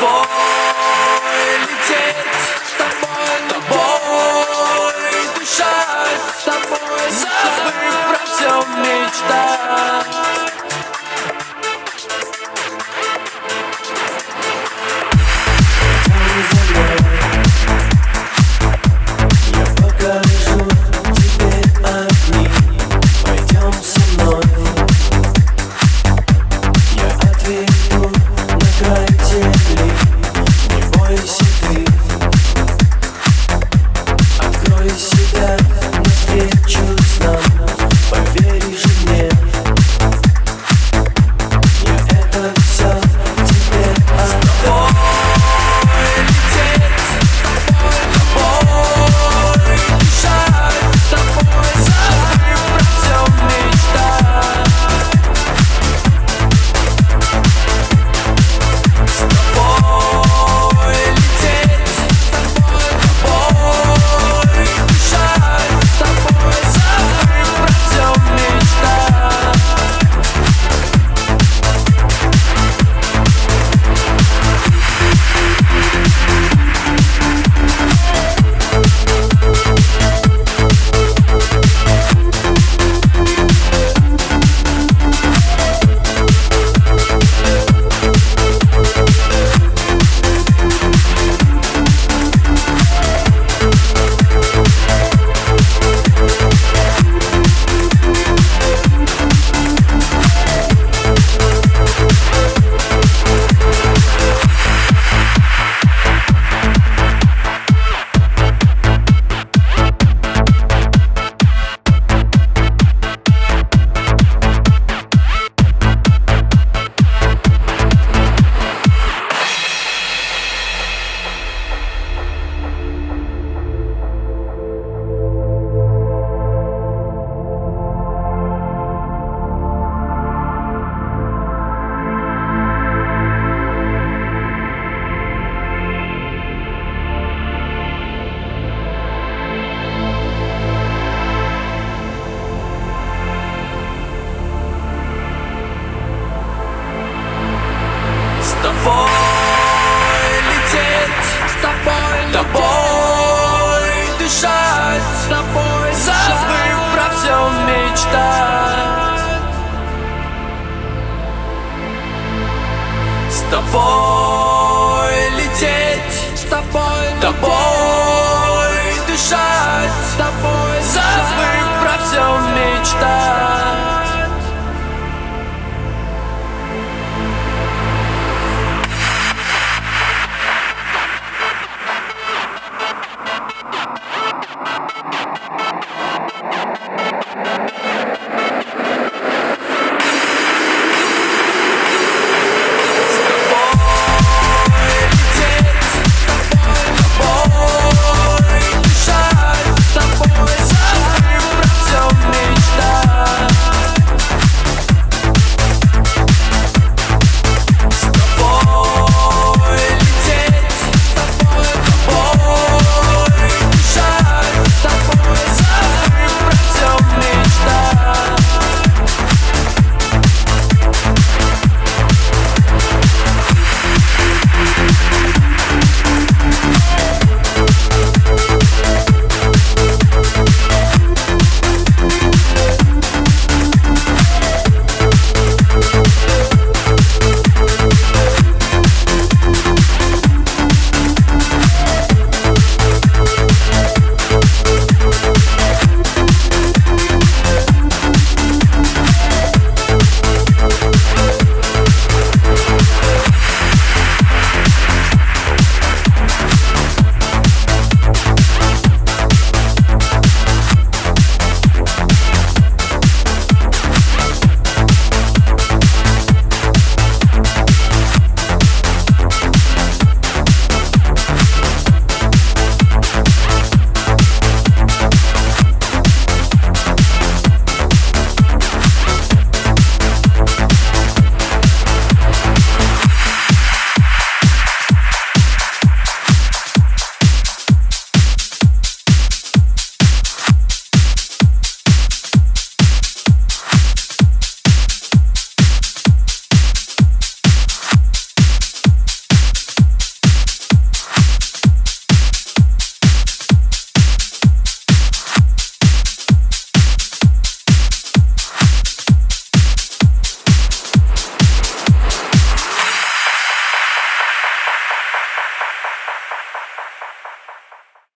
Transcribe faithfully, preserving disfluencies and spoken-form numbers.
любовь.